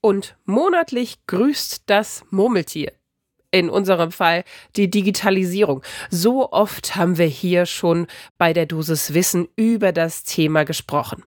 Und monatlich grüßt das Murmeltier. In unserem Fall die Digitalisierung. So oft haben wir hier schon bei der Dosis Wissen über das Thema gesprochen.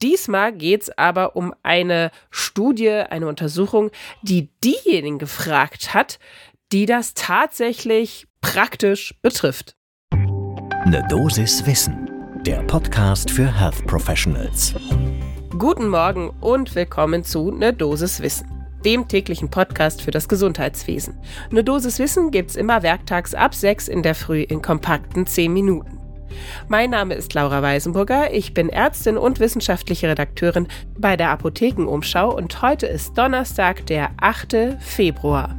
Diesmal geht es aber um eine Studie, eine Untersuchung, die diejenigen gefragt hat, die das tatsächlich praktisch betrifft. Eine Dosis Wissen, der Podcast für Health Professionals. Guten Morgen und willkommen zu Ne Dosis Wissen, dem täglichen Podcast für das Gesundheitswesen. Ne Dosis Wissen gibt's immer werktags ab 6 in der Früh in kompakten 10 Minuten. Mein Name ist Laura Weisenburger, ich bin Ärztin und wissenschaftliche Redakteurin bei der Apothekenumschau und heute ist Donnerstag, der 8. Februar.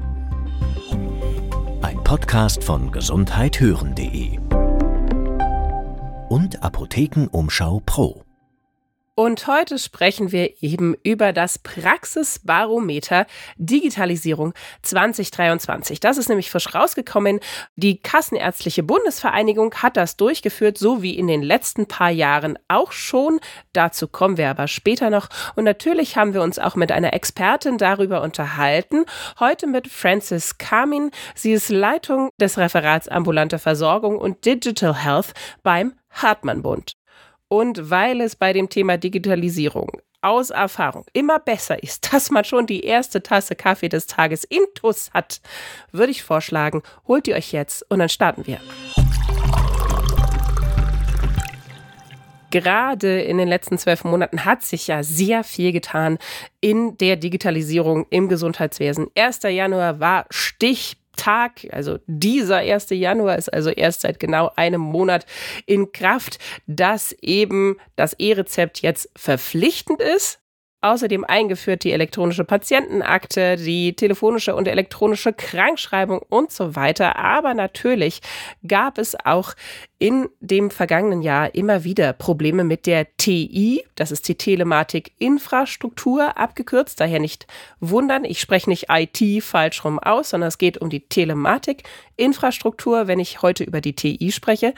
Ein Podcast von gesundheit-hören.de und Apothekenumschau Pro. Und heute sprechen wir eben über das Praxisbarometer Digitalisierung 2023. Das ist nämlich frisch rausgekommen. Die Kassenärztliche Bundesvereinigung hat das durchgeführt, so wie in den letzten paar Jahren auch schon. Dazu kommen wir aber später noch. Und natürlich haben wir uns auch mit einer Expertin darüber unterhalten. Heute mit Francesca Camin. Sie ist Leitung des Referats Ambulante Versorgung und Digital Health beim Hartmannbund. Und weil es bei dem Thema Digitalisierung aus Erfahrung immer besser ist, dass man schon die erste Tasse Kaffee des Tages intus hat, würde ich vorschlagen, holt ihr euch jetzt und dann starten wir. Gerade in den letzten 12 Monaten hat sich ja sehr viel getan in der Digitalisierung im Gesundheitswesen. 1. Januar war Stichtag, also dieser 1. Januar ist also erst seit genau einem Monat in Kraft, dass eben das E-Rezept jetzt verpflichtend ist. Außerdem eingeführt die elektronische Patientenakte, die telefonische und elektronische Krankschreibung und so weiter. Aber natürlich gab es auch in dem vergangenen Jahr immer wieder Probleme mit der TI. Das ist die Telematik-Infrastruktur, abgekürzt. Daher nicht wundern, ich spreche nicht IT falsch rum aus, sondern es geht um die Telematik-Infrastruktur, wenn ich heute über die TI spreche.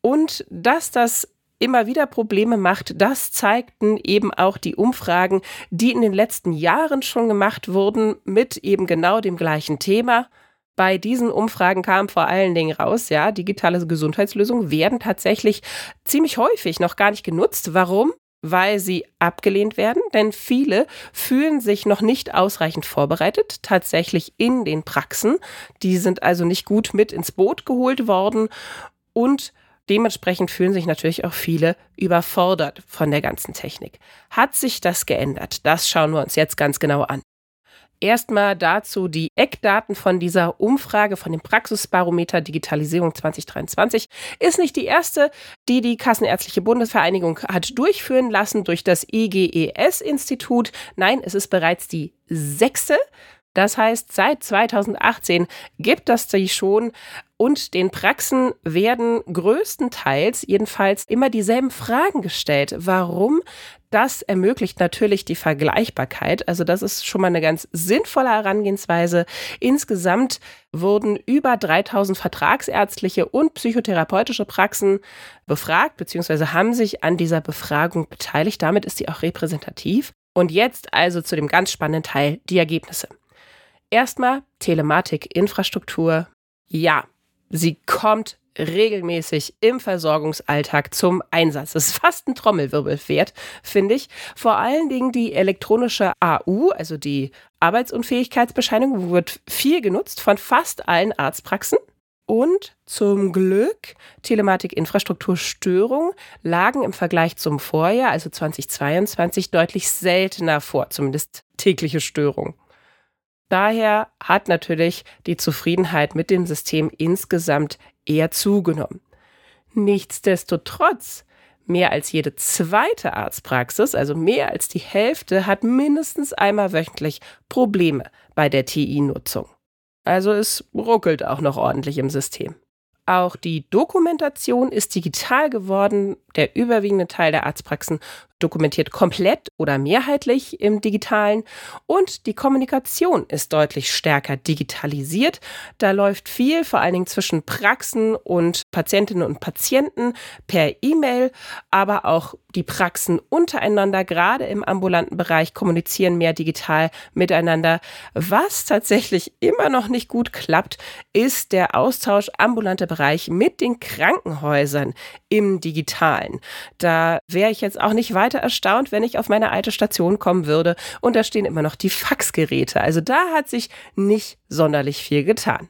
Und dass das immer wieder Probleme macht, das zeigten eben auch die Umfragen, die in den letzten Jahren schon gemacht wurden mit eben genau dem gleichen Thema. Bei diesen Umfragen kam vor allen Dingen raus, ja, digitale Gesundheitslösungen werden tatsächlich ziemlich häufig noch gar nicht genutzt. Warum? Weil sie abgelehnt werden, denn viele fühlen sich noch nicht ausreichend vorbereitet, tatsächlich in den Praxen. Die sind also nicht gut mit ins Boot geholt worden und dementsprechend fühlen sich natürlich auch viele überfordert von der ganzen Technik. Hat sich das geändert? Das schauen wir uns jetzt ganz genau an. Erstmal dazu die Eckdaten von dieser Umfrage, von dem Praxisbarometer Digitalisierung 2023. Ist nicht die erste, die die Kassenärztliche Bundesvereinigung hat durchführen lassen durch das IGES-Institut. Nein, es ist bereits die 6. Das heißt, seit 2018 gibt es die schon und den Praxen werden größtenteils jedenfalls immer dieselben Fragen gestellt. Warum? Das ermöglicht natürlich die Vergleichbarkeit. Also das ist schon mal eine ganz sinnvolle Herangehensweise. Insgesamt wurden über 3000 vertragsärztliche und psychotherapeutische Praxen befragt, beziehungsweise haben sich an dieser Befragung beteiligt. Damit ist sie auch repräsentativ. Und jetzt also zu dem ganz spannenden Teil, die Ergebnisse. Erstmal Telematik-Infrastruktur. Ja, sie kommt regelmäßig im Versorgungsalltag zum Einsatz. Das ist fast ein Trommelwirbel wert, finde ich. Vor allen Dingen die elektronische AU, also die Arbeitsunfähigkeitsbescheinigung, wird viel genutzt von fast allen Arztpraxen. Und zum Glück, Telematik-Infrastrukturstörungen lagen im Vergleich zum Vorjahr, also 2022, deutlich seltener vor, zumindest tägliche Störungen. Daher hat natürlich die Zufriedenheit mit dem System insgesamt eher zugenommen. Nichtsdestotrotz, mehr als jede zweite Arztpraxis, also mehr als die Hälfte, hat mindestens einmal wöchentlich Probleme bei der TI-Nutzung. Also es ruckelt auch noch ordentlich im System. Auch die Dokumentation ist digital geworden. Der überwiegende Teil der Arztpraxen dokumentiert komplett oder mehrheitlich im Digitalen und die Kommunikation ist deutlich stärker digitalisiert. Da läuft viel, vor allen Dingen zwischen Praxen und Patientinnen und Patienten per E-Mail, aber auch die Praxen untereinander, gerade im ambulanten Bereich, kommunizieren mehr digital miteinander. Was tatsächlich immer noch nicht gut klappt, ist der Austausch ambulanter Bereich mit den Krankenhäusern im Digitalen. Da wäre ich jetzt auch nicht weiter erstaunt, wenn ich auf meine alte Station kommen würde und da stehen immer noch die Faxgeräte. Also da hat sich nicht sonderlich viel getan.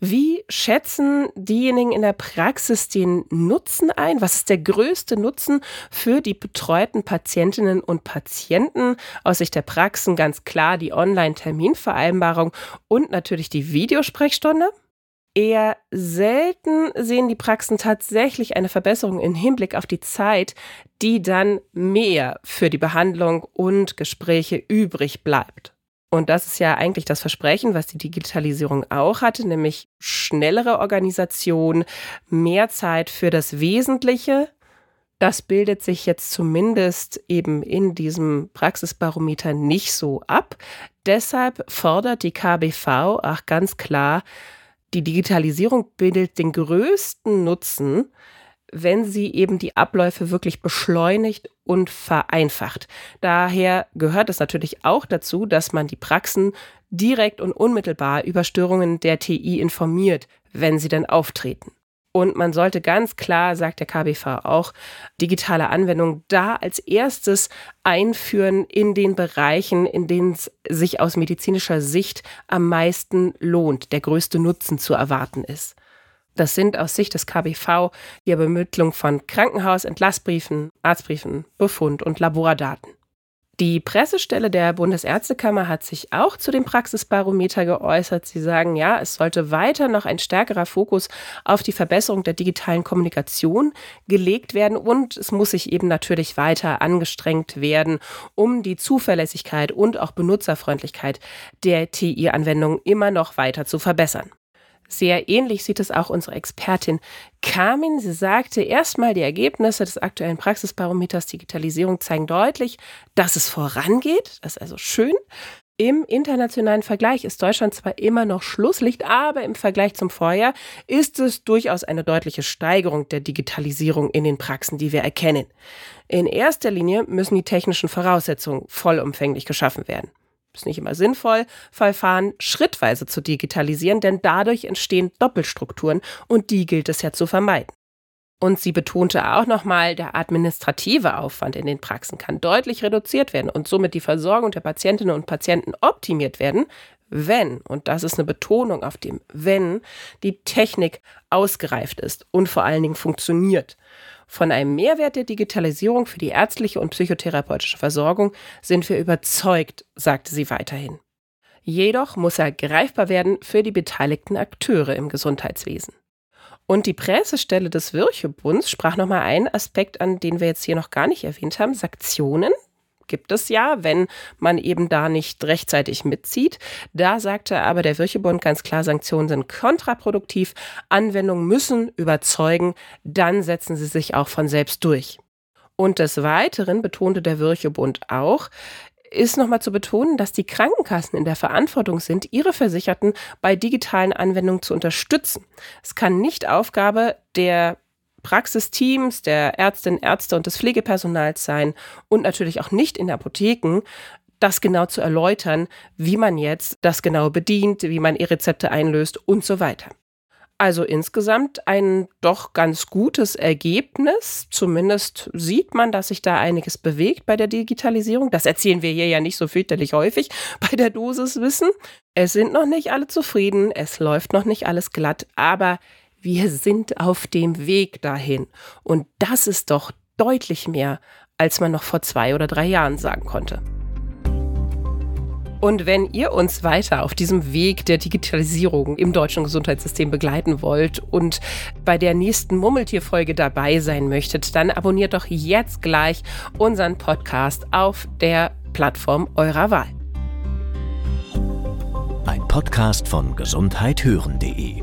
Wie schätzen diejenigen in der Praxis den Nutzen ein? Was ist der größte Nutzen für die betreuten Patientinnen und Patienten? Aus Sicht der Praxen ganz klar die Online-Terminvereinbarung und natürlich die Videosprechstunde. Eher selten sehen die Praxen tatsächlich eine Verbesserung im Hinblick auf die Zeit, die dann mehr für die Behandlung und Gespräche übrig bleibt. Und das ist ja eigentlich das Versprechen, was die Digitalisierung auch hatte, nämlich schnellere Organisation, mehr Zeit für das Wesentliche. Das bildet sich jetzt zumindest eben in diesem Praxisbarometer nicht so ab. Deshalb fordert die KBV auch ganz klar, die Digitalisierung bildet den größten Nutzen, wenn sie eben die Abläufe wirklich beschleunigt und vereinfacht. Daher gehört es natürlich auch dazu, dass man die Praxen direkt und unmittelbar über Störungen der TI informiert, wenn sie denn auftreten. Und man sollte ganz klar, sagt der KBV auch, digitale Anwendungen da als erstes einführen in den Bereichen, in denen es sich aus medizinischer Sicht am meisten lohnt, der größte Nutzen zu erwarten ist. Das sind aus Sicht des KBV die Übermittlung von Krankenhaus-, Entlassbriefen, Arztbriefen, Befund- und Labordaten. Die Pressestelle der Bundesärztekammer hat sich auch zu dem Praxisbarometer geäußert. Sie sagen, ja, es sollte weiter noch ein stärkerer Fokus auf die Verbesserung der digitalen Kommunikation gelegt werden und es muss sich eben natürlich weiter angestrengt werden, um die Zuverlässigkeit und auch Benutzerfreundlichkeit der TI-Anwendungen immer noch weiter zu verbessern. Sehr ähnlich sieht es auch unsere Expertin Camin. Sie sagte erstmal, die Ergebnisse des aktuellen Praxisbarometers Digitalisierung zeigen deutlich, dass es vorangeht. Das ist also schön. Im internationalen Vergleich ist Deutschland zwar immer noch Schlusslicht, aber im Vergleich zum Vorjahr ist es durchaus eine deutliche Steigerung der Digitalisierung in den Praxen, die wir erkennen. In erster Linie müssen die technischen Voraussetzungen vollumfänglich geschaffen werden. Ist nicht immer sinnvoll, Verfahren schrittweise zu digitalisieren, denn dadurch entstehen Doppelstrukturen und die gilt es ja zu vermeiden. Und sie betonte auch nochmal, der administrative Aufwand in den Praxen kann deutlich reduziert werden und somit die Versorgung der Patientinnen und Patienten optimiert werden, wenn, und das ist eine Betonung auf dem Wenn, die Technik ausgereift ist und vor allen Dingen funktioniert. Von einem Mehrwert der Digitalisierung für die ärztliche und psychotherapeutische Versorgung sind wir überzeugt, sagte sie weiterhin. Jedoch muss er greifbar werden für die beteiligten Akteure im Gesundheitswesen. Und die Pressestelle des Virchowbunds sprach nochmal einen Aspekt an, den wir jetzt hier noch gar nicht erwähnt haben, Sanktionen. Gibt es ja, wenn man eben da nicht rechtzeitig mitzieht. Da sagte aber der Virchowbund ganz klar, Sanktionen sind kontraproduktiv, Anwendungen müssen überzeugen, dann setzen sie sich auch von selbst durch. Und des Weiteren betonte der Virchowbund auch, ist nochmal zu betonen, dass die Krankenkassen in der Verantwortung sind, ihre Versicherten bei digitalen Anwendungen zu unterstützen. Es kann nicht Aufgabe der Praxisteams, der Ärztinnen, Ärzte und des Pflegepersonals sein und natürlich auch nicht in Apotheken, das genau zu erläutern, wie man jetzt das genau bedient, wie man E-Rezepte einlöst und so weiter. Also insgesamt ein doch ganz gutes Ergebnis. Zumindest sieht man, dass sich da einiges bewegt bei der Digitalisierung. Das erzählen wir hier ja nicht so fürchterlich häufig bei der Dosis Wissen. Es sind noch nicht alle zufrieden, es läuft noch nicht alles glatt, aber wir sind auf dem Weg dahin und das ist doch deutlich mehr, als man noch vor 2 oder 3 Jahren sagen konnte. Und wenn ihr uns weiter auf diesem Weg der Digitalisierung im deutschen Gesundheitssystem begleiten wollt und bei der nächsten Murmeltierfolge dabei sein möchtet, dann abonniert doch jetzt gleich unseren Podcast auf der Plattform eurer Wahl. Ein Podcast von gesundheit-hören.de